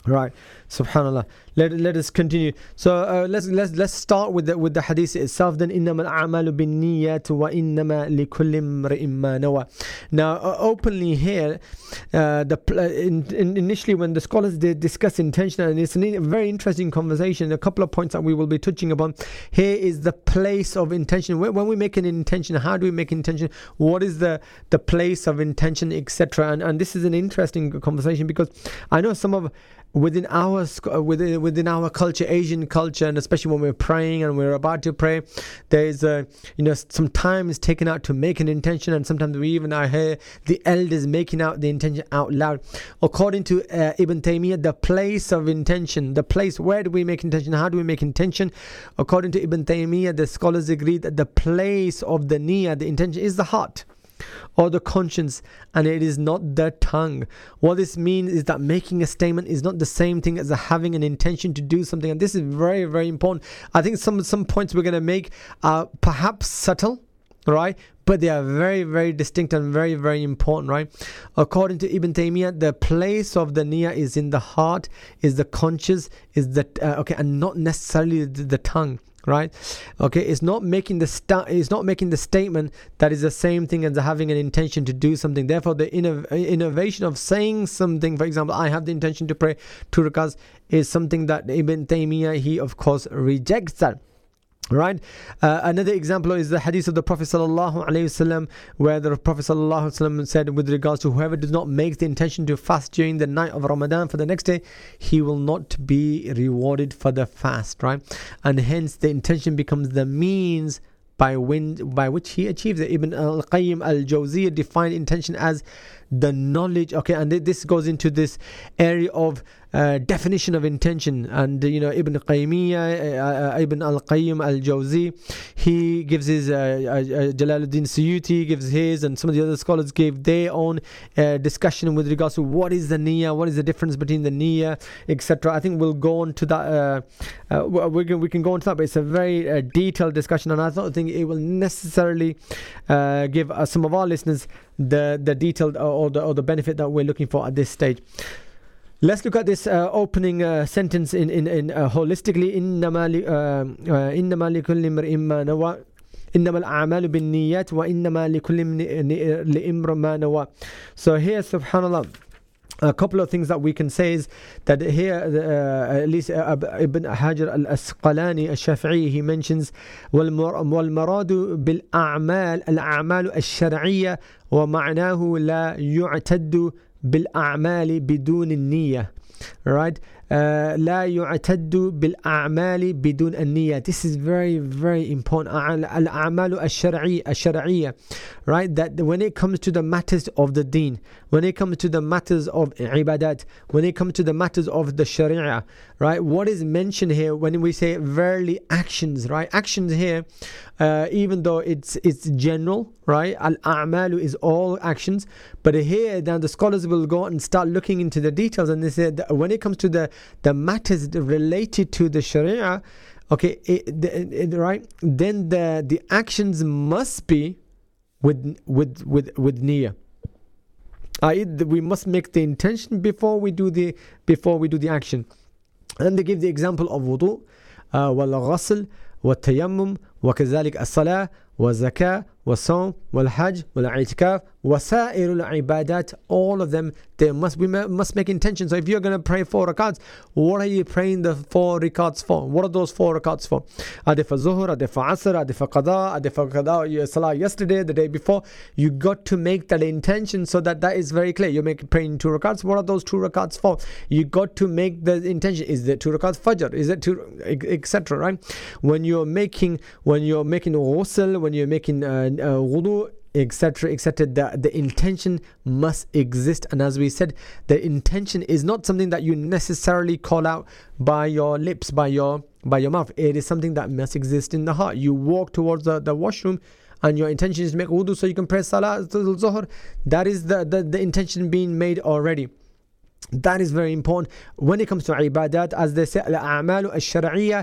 Right, subhanallah. Let let us continue. So uh, let's let's let's start with the with the hadith itself. Then innama al-a'malu bin-niyyat wa innama likulli imri'in ma nawa. Now uh, openly here, uh, the uh, in, in, initially when the scholars they discuss intention, and it's a very interesting conversation. A couple of points that we will be touching upon here is the place of intention. When, when we make an intention, how do we make intention? What is the the place of intention, et cetera? And and this is an interesting conversation because I know some of within our our within within our culture, Asian culture, and especially when we're praying and we're about to pray, there is a, you know, some time is taken out to make an intention, and sometimes we even are here the elders making out the intention out loud. According to uh, Ibn Taymiyyah, the place of intention, the place where do we make intention, how do we make intention? According to Ibn Taymiyyah, the scholars agree that the place of the niyyah, the intention, is the heart or the conscience, and it is not the tongue. What this means is that making a statement is not the same thing as having an intention to do something, and this is very, very important. I think some some points we're going to make are perhaps subtle, right? But they are very, very distinct and very, very important, right? According to Ibn Taymiyyah, the place of the niyyah is in the heart, is the conscience, is the uh, okay, and not necessarily the, the tongue. Right? Okay, it's not making the sta- it's not making the statement that is the same thing as having an intention to do something. Therefore, the innov- innovation of saying something, for example, I have the intention to pray two rakahs, is something that Ibn Taymiyyah, he of course rejects that. Right? Uh, another example is the hadith of the Prophet sallallahu alaihi wasallam, where the Prophet sallallahu alaihi wasallam said with regards to whoever does not make the intention to fast during the night of Ramadan for the next day, he will not be rewarded for the fast, right? And hence the intention becomes the means by when, by which he achieves it. Ibn al-Qayyim al-Jawziyya defined intention as the knowledge, okay, and this goes into this area of uh, definition of intention. And you know, Ibn Taymiyyah, uh, Ibn al-Qayyim al-Jawzi, he gives his, uh, uh, Jalaluddin Suyuti gives his, and some of the other scholars gave their own uh, discussion with regards to what is the niyyah, what is the difference between the niyyah, et cetera. I think we'll go on to that, uh, uh, we, can, we can go on to that, but it's a very uh, detailed discussion, and I don't think it will necessarily uh, give uh, some of our listeners the the detailed uh, or the or the benefit that we're looking for at this stage. Let's look at this uh, opening uh, sentence in in in uh, holistically. Innama li innama li kulli imrin ma nawa, innama al-a'malu bin-niyyat, wa innama li kulli imrin ma nawa. So here, subhanallah, a couple of things that we can say is that here, uh, at least uh, Ibn Hajr al-Asqalani al-Shafi'i, he mentions وَالْمَرَادُ بِالْأَعْمَالِ الْأَعْمَالُ الشَّرْعِيَّةِ وَمَعْنَاهُ لَا يُعْتَدُّ بِالْأَعْمَالِ بِدُونِ النِّيَّةِ. Right? لا يعتد بالأعمال بدون النية. This is very, very important. الأعمال الشرعية, الشرعية, right? That when it comes to the matters of the deen, when it comes to the matters of ibadat, when it comes to the matters of the sharia, right? What is mentioned here when we say verily actions, right? Actions here, uh, even though it's it's general, right? Al-a'malu is all actions, but here then the scholars will go and start looking into the details, and they say that when it comes to the the matters related to the sharia, okay, it, it, it, right, then the the actions must be with with with with niyyah. that is, we must make the intention before we do the before we do the action. And they give the example of wudu, uh, wal ghasl, wa tayammum, wa kazalik as-salah, wa zakah, wa sawm, wal hajj, wal i'tikaf, wa sa'irul ibadat. All of them, they must we must make intention. So if you're going to pray four rakats, what are you praying the four rakats for? What are those four rakats for? Are they for zuhur? Are they for asr? Are they for qada? Are they for qada your salah yesterday, the day before? You got to make that intention, so that that is very clear. You're making praying two rakats. What are those two rakats for? You got to make the intention. Is it two rakats fajr? Is it two, et cetera? Right? When you're making when you're making ghusl, when you're making uh, Uh, wudu, etc., etc., the, the intention must exist. And as we said, the intention is not something that you necessarily call out by your lips, by your by your mouth. It is something that must exist in the heart. You walk towards the, the washroom and your intention is to make wudu so you can pray salah zuhr. That is the, the, the intention being made already. That is very important when it comes to ibadat. As they say, al-a'malu al-shar'iyya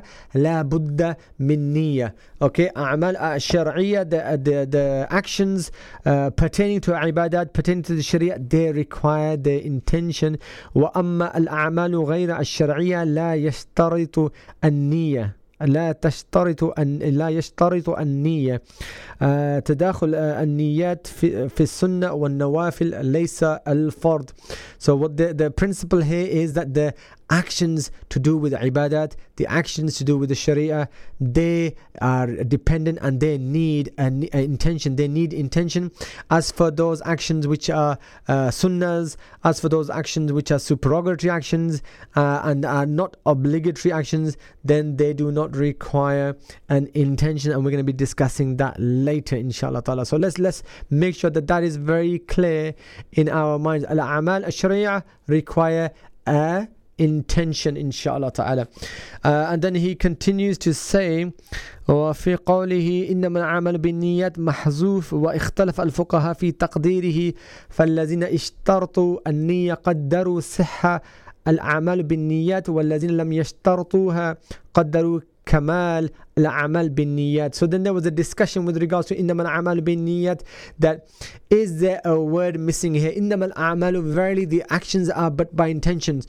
la budda min niyya. Okay, a'mal al-shar'iyya, the, the, the actions uh, pertaining to ibadat, pertaining to the sharia, they require the intention. Wa amma al-a'malu ghayra al-shar'iyya la yashtaritu an-niyya. لا تشترط أن لا يشترط النية تداخل النيات في في السنة والنوافل ليس الفرض. So what the the principle here is that the actions to do with ibadat, the actions to do with the sharia, they are dependent and they need an intention. They need intention. As for those actions which are uh, sunnahs, as for those actions which are supererogatory actions uh, and are not obligatory actions, then they do not require an intention, and we're going to be discussing that later, inshallah ta'ala. So let's let's make sure that that is very clear in our minds. Al-a'mal al-sharia require a intention, inshallah ta'ala. Uh, and then he continues to say, وفي قوله إنما العمل بالنيات محذوف واختلف الفقهاء في تقديره فالذين اشترطوا النية قدروا صحة الأعمال بالنيات والذين لم يشترطوها قدروا kamal al-amal bin niyat. So then there was a discussion with regards to innama al-amal bin niyat, that is there a word missing here? Innama al-amalu, verily the actions are but by intentions.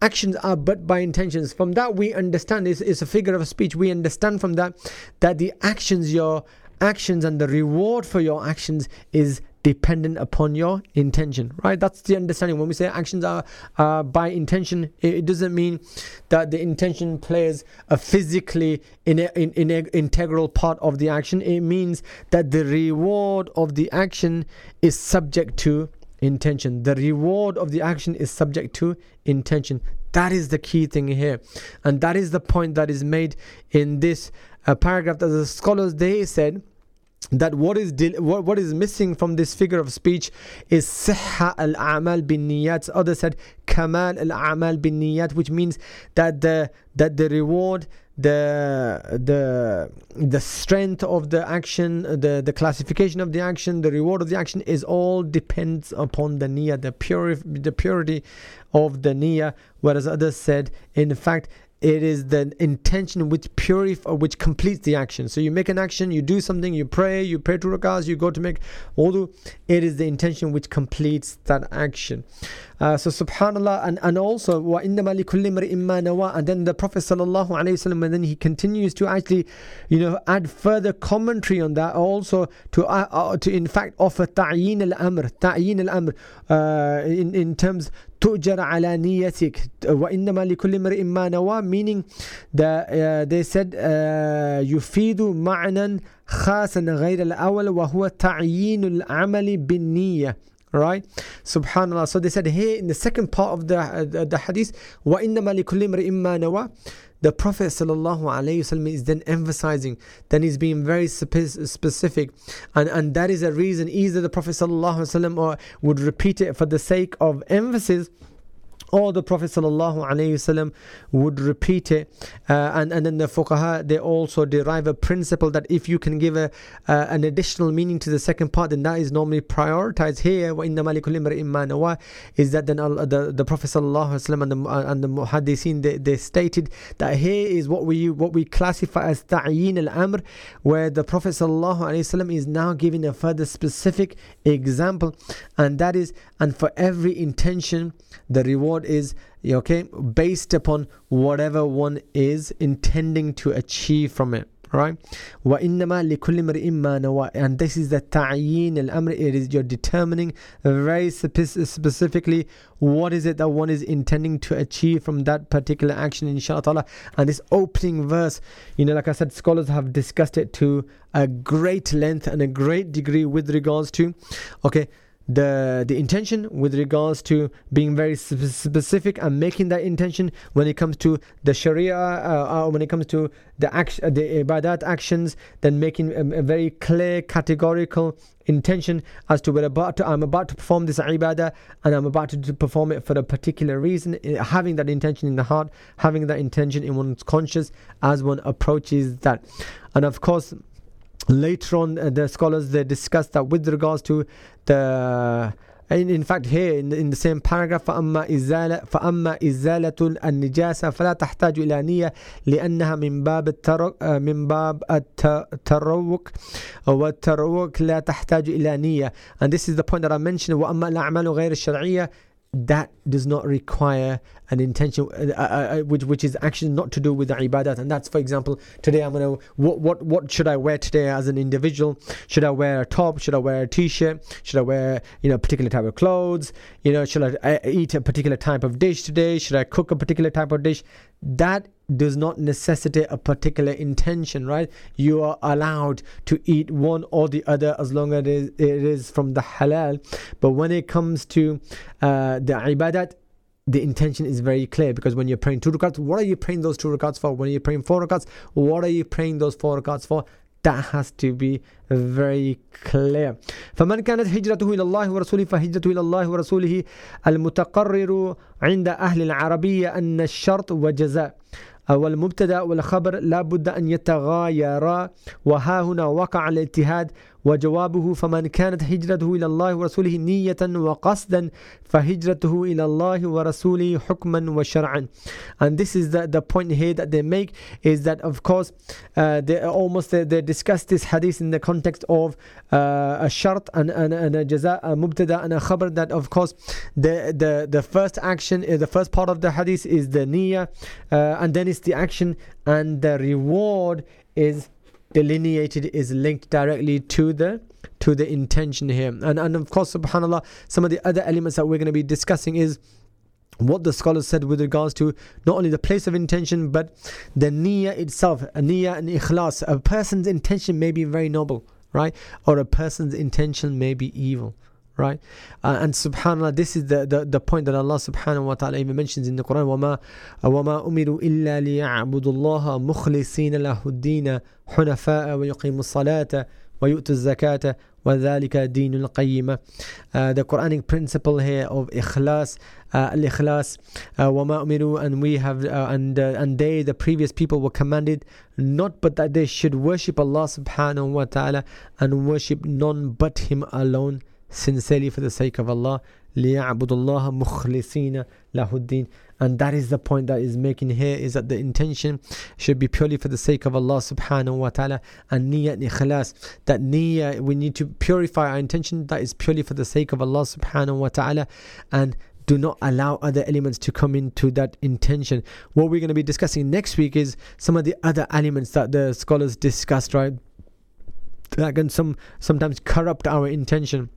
Actions are but by intentions. From that we understand, it's, it's a figure of speech, we understand from that that the actions, your actions and the reward for your actions is dependent upon your intention, right? That's the understanding. When we say actions are uh, by intention, it, it doesn't mean that the intention plays a physically in, a, in, in a integral part of the action. It means that the reward of the action is subject to intention. The reward of the action is subject to intention. That is the key thing here, and that is the point that is made in this uh, paragraph. That the scholars, they said that what is de- what, what is missing from this figure of speech is sihha al-amal bin niyat. Others said kamal al-amal bin niyat, which means that the that the reward, the the the strength of the action, the the classification of the action, the reward of the action is all depends upon the niyat, the purif- the purity of the niyat. Whereas others said, in fact, it is the intention which purifies, which completes the action. So you make an action, you do something, you pray, you pray two rakahs, you go to make wudu. It is the intention which completes that action. Uh, so subhanallah, and, and also wa innama likulli imri'in ma nawa. And then the Prophet sallallahu alaihi wasallam, and then he continues to actually, you know, add further commentary on that, also to uh, uh, to in fact offer ta'yin al-amr, ta'yin al-amr uh, in in terms. تؤجر على نيتك وإنما لكل امرئ ما نوى, meaning that uh, they said uh, يفيد معنى خاصا غير الأول وهو تعيين العمل بالنية. Right, subhanallah. So they said here in the second part of the uh, the, the hadith, وَإِنَّمَا لِكُلِّ امْرِئٍ مَّا نَوَى. The Prophet sallallahu alaihi wasallam is then emphasizing, then he's being very spe- specific, and and that is a reason either the Prophet sallallahu alaihi wasallam or would repeat it for the sake of emphasis, or the Prophet sallallahu alaihi wasallam would repeat it, uh, and and then the fuqaha, they also derive a principle that if you can give a uh, an additional meaning to the second part, then that is normally prioritized here. Wa inna malikul imri imma nawa is that then uh, the the Prophet sallallahu alaihi wasallam and the uh, and the muhaddithin, they, they stated that here is what we what we classify as ta'yin al-amr, where the Prophet sallallahu alaihi wasallam is now giving a further specific example, and that is, and for every intention the reward is, okay, based upon whatever one is intending to achieve from it, right? وَإِنَّمَا لِكُلِّ امْرِئٍ مَّا نَوَى. And this is the ta'yin al-amr, it is you're determining very specifically what is it that one is intending to achieve from that particular action, inshallah ta'ala. And this opening verse, you know, like I said, scholars have discussed it to a great length and a great degree with regards to, okay, the the intention, with regards to being very specific and making that intention when it comes to the sharia, uh, uh, when it comes to the act, uh, the ibadat actions, then making um, a very clear categorical intention as to what about to, I'm about to perform this ibadah, and I'm about to, to perform it for a particular reason, having that intention in the heart, having that intention in one's conscience as one approaches that. And of course later on, uh, the scholars, they discussed that with regards to the, and in fact here in the, in the same paragraph, فَأَمَّا إِزَالَةُ فَأَمَّا إِزَالَةُ النِّجَاسَةِ فَلَا تَحْتَاجُ إِلَى نِيَّةٍ لِأَنَّهَا مِنْ بَابِ التَّرَوُّكِ مِنْ بَابِ التَّرَوُّكِ وَالتَّرَوُّكِ لَا تَحْتَاجُ إِلَى نِيَّةٍ. And this is the point that I mentioned, وَأَمَّا الْأَعْمَالُ غَيْرِ الشَّرْعِيَّةِ that does not require an intention, uh, uh, uh, which which is actually not to do with the ibadat. And that's, for example, today I'm going to, what, what what should I wear today as an individual? Should I wear a top? Should I wear a t-shirt? Should I wear, you know, a particular type of clothes? You know, should I uh, eat a particular type of dish today? Should I cook a particular type of dish? That does not necessitate a particular intention, right? You are allowed to eat one or the other as long as it is, it is from the halal. But when it comes to uh, the ibadat, the intention is very clear, because when you're praying two rakats, what are you praying those two rakats for? When you're praying four rakats, what are you praying those four rakats for? That has to be very clear. فَمَنْ كَانَتْ هِجْرَتُهُ إِلَى اللَّهِ وَرَسُولِهِ فَهِجْرَتُهُ إِلَى اللَّهِ وَرَسُولِهِ الْمُتَقَرِّرُ عِنْدَ أَهْلِ الْعَرَبِيَّةِ أَنَّ الشَّرْطَ وَجَزَاءُ والمبتدا والخبر لا بد أن يتغايرا وها هنا وقع الاتحاد وجوابه فمن كانت هجرته إلى الله ورسوله نية وقصدا فهجرته إلى الله ورسوله حكما وشرعا. And this is the, the point here that they make, is that of course uh, they almost they, they discuss this hadith in the context of uh, a shart and, and, and a jaza, a mubtada and a khabar, that of course the, the, the first action, the first part of the hadith is the niyyah, uh, and then it's the action, and the reward is delineated, is linked directly to the to the intention here. And and of course, subhanallah, some of the other elements that we're going to be discussing is what the scholars said with regards to not only the place of intention but the niyyah itself. A niyyah and ikhlas, a person's intention may be very noble, right, or a person's intention may be evil, right? Uh, and subhanallah, this is the, the, the point that Allah subhanahu wa ta'ala even mentions in the Quran, وَمَا وَمَا أُمِرُوا إِلَّا لِيَعْبُدُوا اللَّهَ مُخْلِصِينَ لَهُ الدِّينَ حُنَفَاءَ وَيُقِيمُوا الصَّلَاةَ وَيُؤْتُوا الزَّكَاةَ وَذَلِكَ دِينُ الْقَيِّمَةِ. Uh, the Quranic principle here of ikhlas, uh, al-ikhlas, uh, وَمَا أُمِرُوا, and we have, uh, and, uh, and they, the previous people, were commanded not but that they should worship Allah subhanahu wa ta'ala and worship none but Him alone, sincerely for the sake of Allah, لِيَعْبُدُ اللَّهَ مُخْلِصِينَ لَهُ الدِّينَ. And that is the point that is making here, is that the intention should be purely for the sake of Allah subhanahu wa ta'ala, and niyyah and ikhlas, that niyyah, we need to purify our intention, that is purely for the sake of Allah subhanahu wa ta'ala, and do not allow other elements to come into that intention. What we're going to be discussing next week is some of the other elements that the scholars discussed, right, that can some, sometimes corrupt our intention.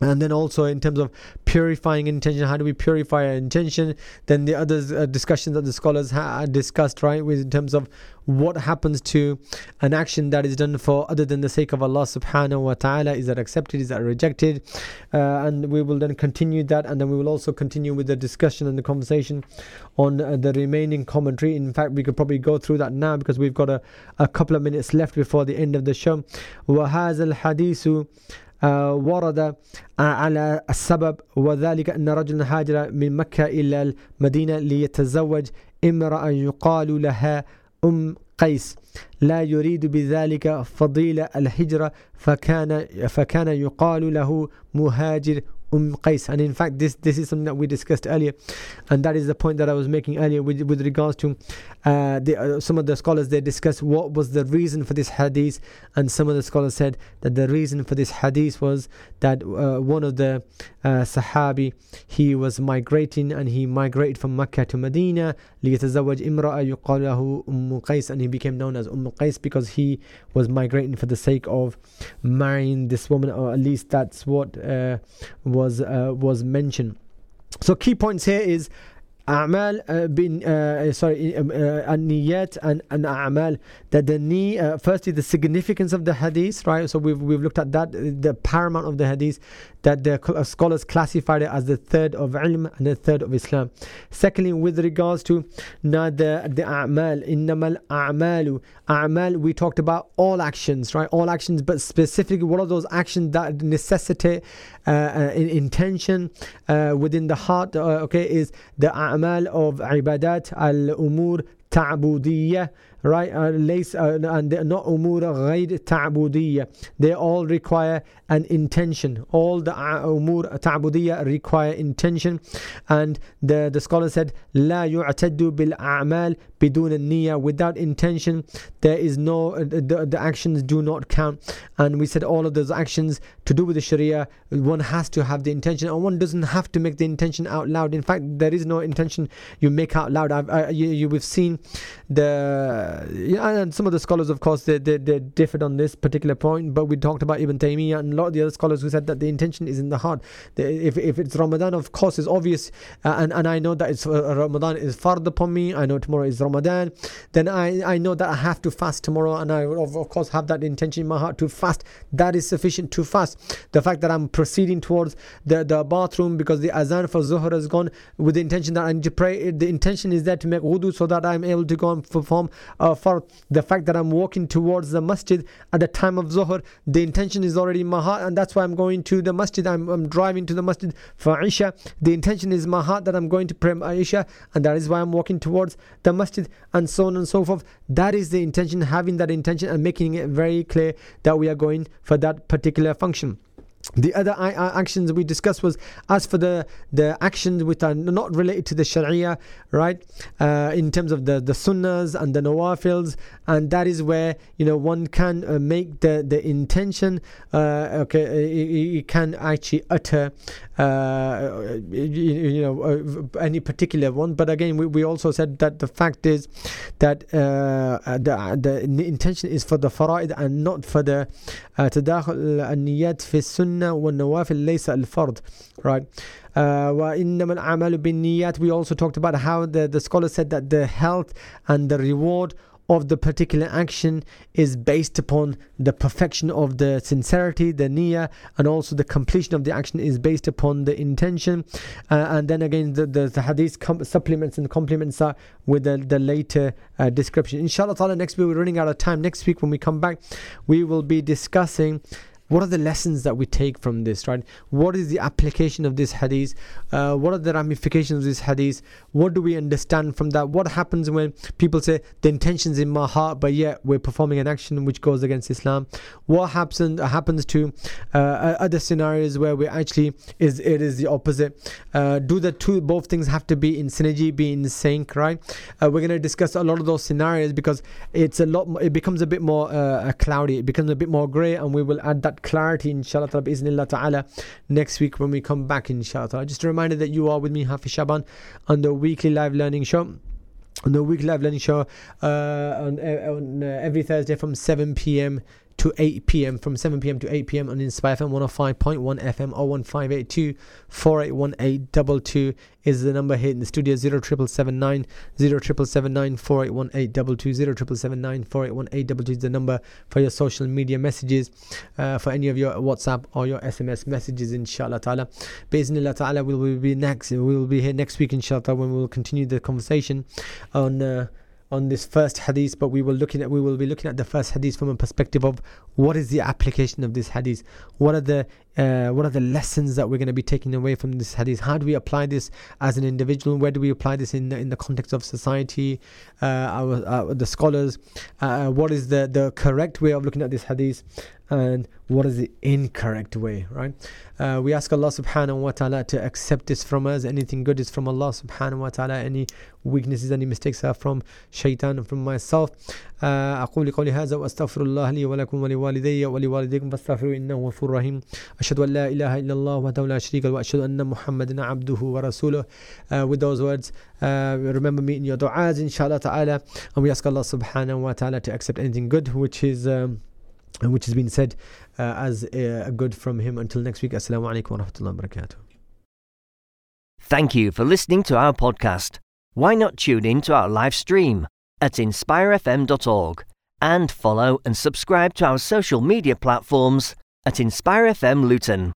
And then also in terms of purifying intention, how do we purify our intention? Then the other uh, discussions that the scholars ha- discussed, right, with in terms of what happens to an action that is done for other than the sake of Allah subhanahu wa ta'ala. Is that accepted? Is that rejected? Uh, and we will then continue that, and then we will also continue with the discussion and the conversation on uh, the remaining commentary. In fact, we could probably go through that now, because we've got a, a couple of minutes left before the end of the show. وَهَذَا الْحَدِيثُ ورد على السبب وذلك أن رجلا هاجر من مكة إلى المدينة ليتزوج امرأة يقال لها أم قيس لا يريد بذلك فضيلة الهجرة فكان فكان يقال له مهاجر أم قيس. And in fact, this this is something that we discussed earlier, and that is the point that I was making earlier with, with regards to uh, the, uh, some of the scholars, they discussed what was the reason for this hadith, and some of the scholars said that the reason for this hadith was that uh, one of the uh, Sahabi, he was migrating, and he migrated from Mecca to Medina, ليتزوج امرأة يقال له أم قيس, and he became known as Umm Qais because he was migrating for the sake of marrying this woman, or at least that's what uh, was was uh, was mentioned. So key points here is a'mal uh, bin uh, sorry uh, uh, an-niyat and an a'mal, that the ni uh, firstly the significance of the hadith, right? So we've we've looked at that, the paramount of the hadith, that the scholars classified it as the third of ilm and the third of Islam. Secondly, with regards to now the the a'mal, innamal a'malu, a'mal we talked about all actions, right? All actions, but specifically what are those actions that necessitate uh, uh, intention uh, within the heart? Uh, okay, is the a'mal of ibadat, al-umur ta'budiyya, right? Uh, lays, uh, and not umura ghayr ta'budiyya. They all require an intention. All the umur ta'budiyya require intention. And the, the scholar said, لا يعتد بالأعمال بدون النية. Without intention, there is no, the, the actions do not count. And we said all of those actions to do with the Sharia, one has to have the intention, and one doesn't have to make the intention out loud. In fact, there is no intention you make out loud. I've, I, you, you, we've seen the, yeah, and some of the scholars, of course, they, they, they differed on this particular point, but we talked about Ibn Taymiyyah and a lot of the other scholars who said that the intention is in the heart. The, if, if it's Ramadan, of course, it's obvious, uh, and, and I know that it's uh, Ramadan is fard upon me, I know tomorrow is Ramadan, then I, I know that I have to fast tomorrow, and I will, of, of course, have that intention in my heart to fast. That is sufficient to fast. The fact that I'm proceeding towards the, the bathroom because the azan for Zuhr has gone, with the intention that I need to pray, the intention is there to make wudu so that I'm able to go and perform uh, for the fact that I'm walking towards the masjid at the time of Zuhr, the intention is already in my heart, and that's why I'm going to the masjid. I'm, I'm driving to the masjid for Isha, the intention is in my heart that I'm going to pray Isha, and that is why I'm walking towards the masjid, and so on and so forth. That is the intention, having that intention and making it very clear that we are going for that particular function. The other actions we discussed was, as for the, the actions which are not related to the Sharia, right, uh, in terms of the, the sunnahs and the nawafils, and that is where, you know, one can uh, make the, the intention, uh, okay, you can actually utter, uh, you, you know, uh, any particular one. But again, we, we also said that the fact is that uh, the, the intention is for the fara'id and not for the tadakhul al-niyat fi sunnah والنوافل ليس الفرض, right? Uh, وَإِنَّمَا الْعَمَلُ بِالنِّيَّاتِ. We also talked about how the, the scholar said that the health and the reward of the particular action is based upon the perfection of the sincerity, the niyyah, and also the completion of the action is based upon the intention. Uh, and then again, the, the, the hadith com- supplements and complements are with the, the later uh, description. Inshallah ta'ala, next week, we're running out of time. Next week when we come back, we will be discussing what are the lessons that we take from this, right? What is the application of this hadith? Uh, what are the ramifications of this hadith? What do we understand from that? What happens when people say, the intention's in my heart, but yet we're performing an action which goes against Islam? What happens happens to uh, other scenarios where we actually, is it is the opposite? Uh, do the two, both things have to be in synergy, be in sync, right? Uh, we're going to discuss a lot of those scenarios because it's a lot. It becomes a bit more uh, cloudy, it becomes a bit more grey, and we will add that clarity, inshallah bi'iznillah ta'ala, next week when we come back, inshallah. Just a reminder that you are with me, Hafiz Shaaban, on the weekly live learning show. On the weekly live learning show uh, on, on uh, every Thursday from seven p.m. to eight p.m. from seven p.m. to eight p.m. on Inspire F M one oh five point one F M. Zero one five eight two four eight one eight two two is the number here in the studio. Zero triple seven nine zero triple seven nine four eight one eight double two zero triple seven nine four eight one eight double two is the number for your social media messages, uh, for any of your WhatsApp or your S M S messages, inshallah ta'ala. Bi'iznillah ta'ala, we will be next we will be here next week, inshallah, when we will continue the conversation on uh, on this first hadith. But we will looking at we will be looking at the first hadith from a perspective of what is the application of this hadith, what are the uh, what are the lessons that we're going to be taking away from this hadith, how do we apply this as an individual, where do we apply this in the, in the context of society, uh, our, our, the scholars, uh, what is the, the correct way of looking at this hadith, and what is the incorrect way, right? Uh, we ask Allah subhanahu wa ta'ala to accept this from us. Anything good is from Allah subhanahu wa ta'ala. Any weaknesses, any mistakes are from shaitan and from myself. أقول قولي هذا وأستغفر الله لي ولكم ولوالدي ولوالديكم فاستغفروا إنه غفور رحيم. أشهد أن لا إله إلا الله وحده لا شريك له وأشهد أن محمدا عبده ورسوله. With those words, uh, remember me in your du'as, inshallah ta'ala. And we ask Allah subhanahu wa ta'ala to accept anything good which is um, which has been said uh, as a, a good from him. Until next week, assalamu alaikum wa rahmatullahi wa barakatuh. Thank you for listening to our podcast. Why not tune in to our live stream at inspire f m dot org and follow and subscribe to our social media platforms at Inspire F M Luton.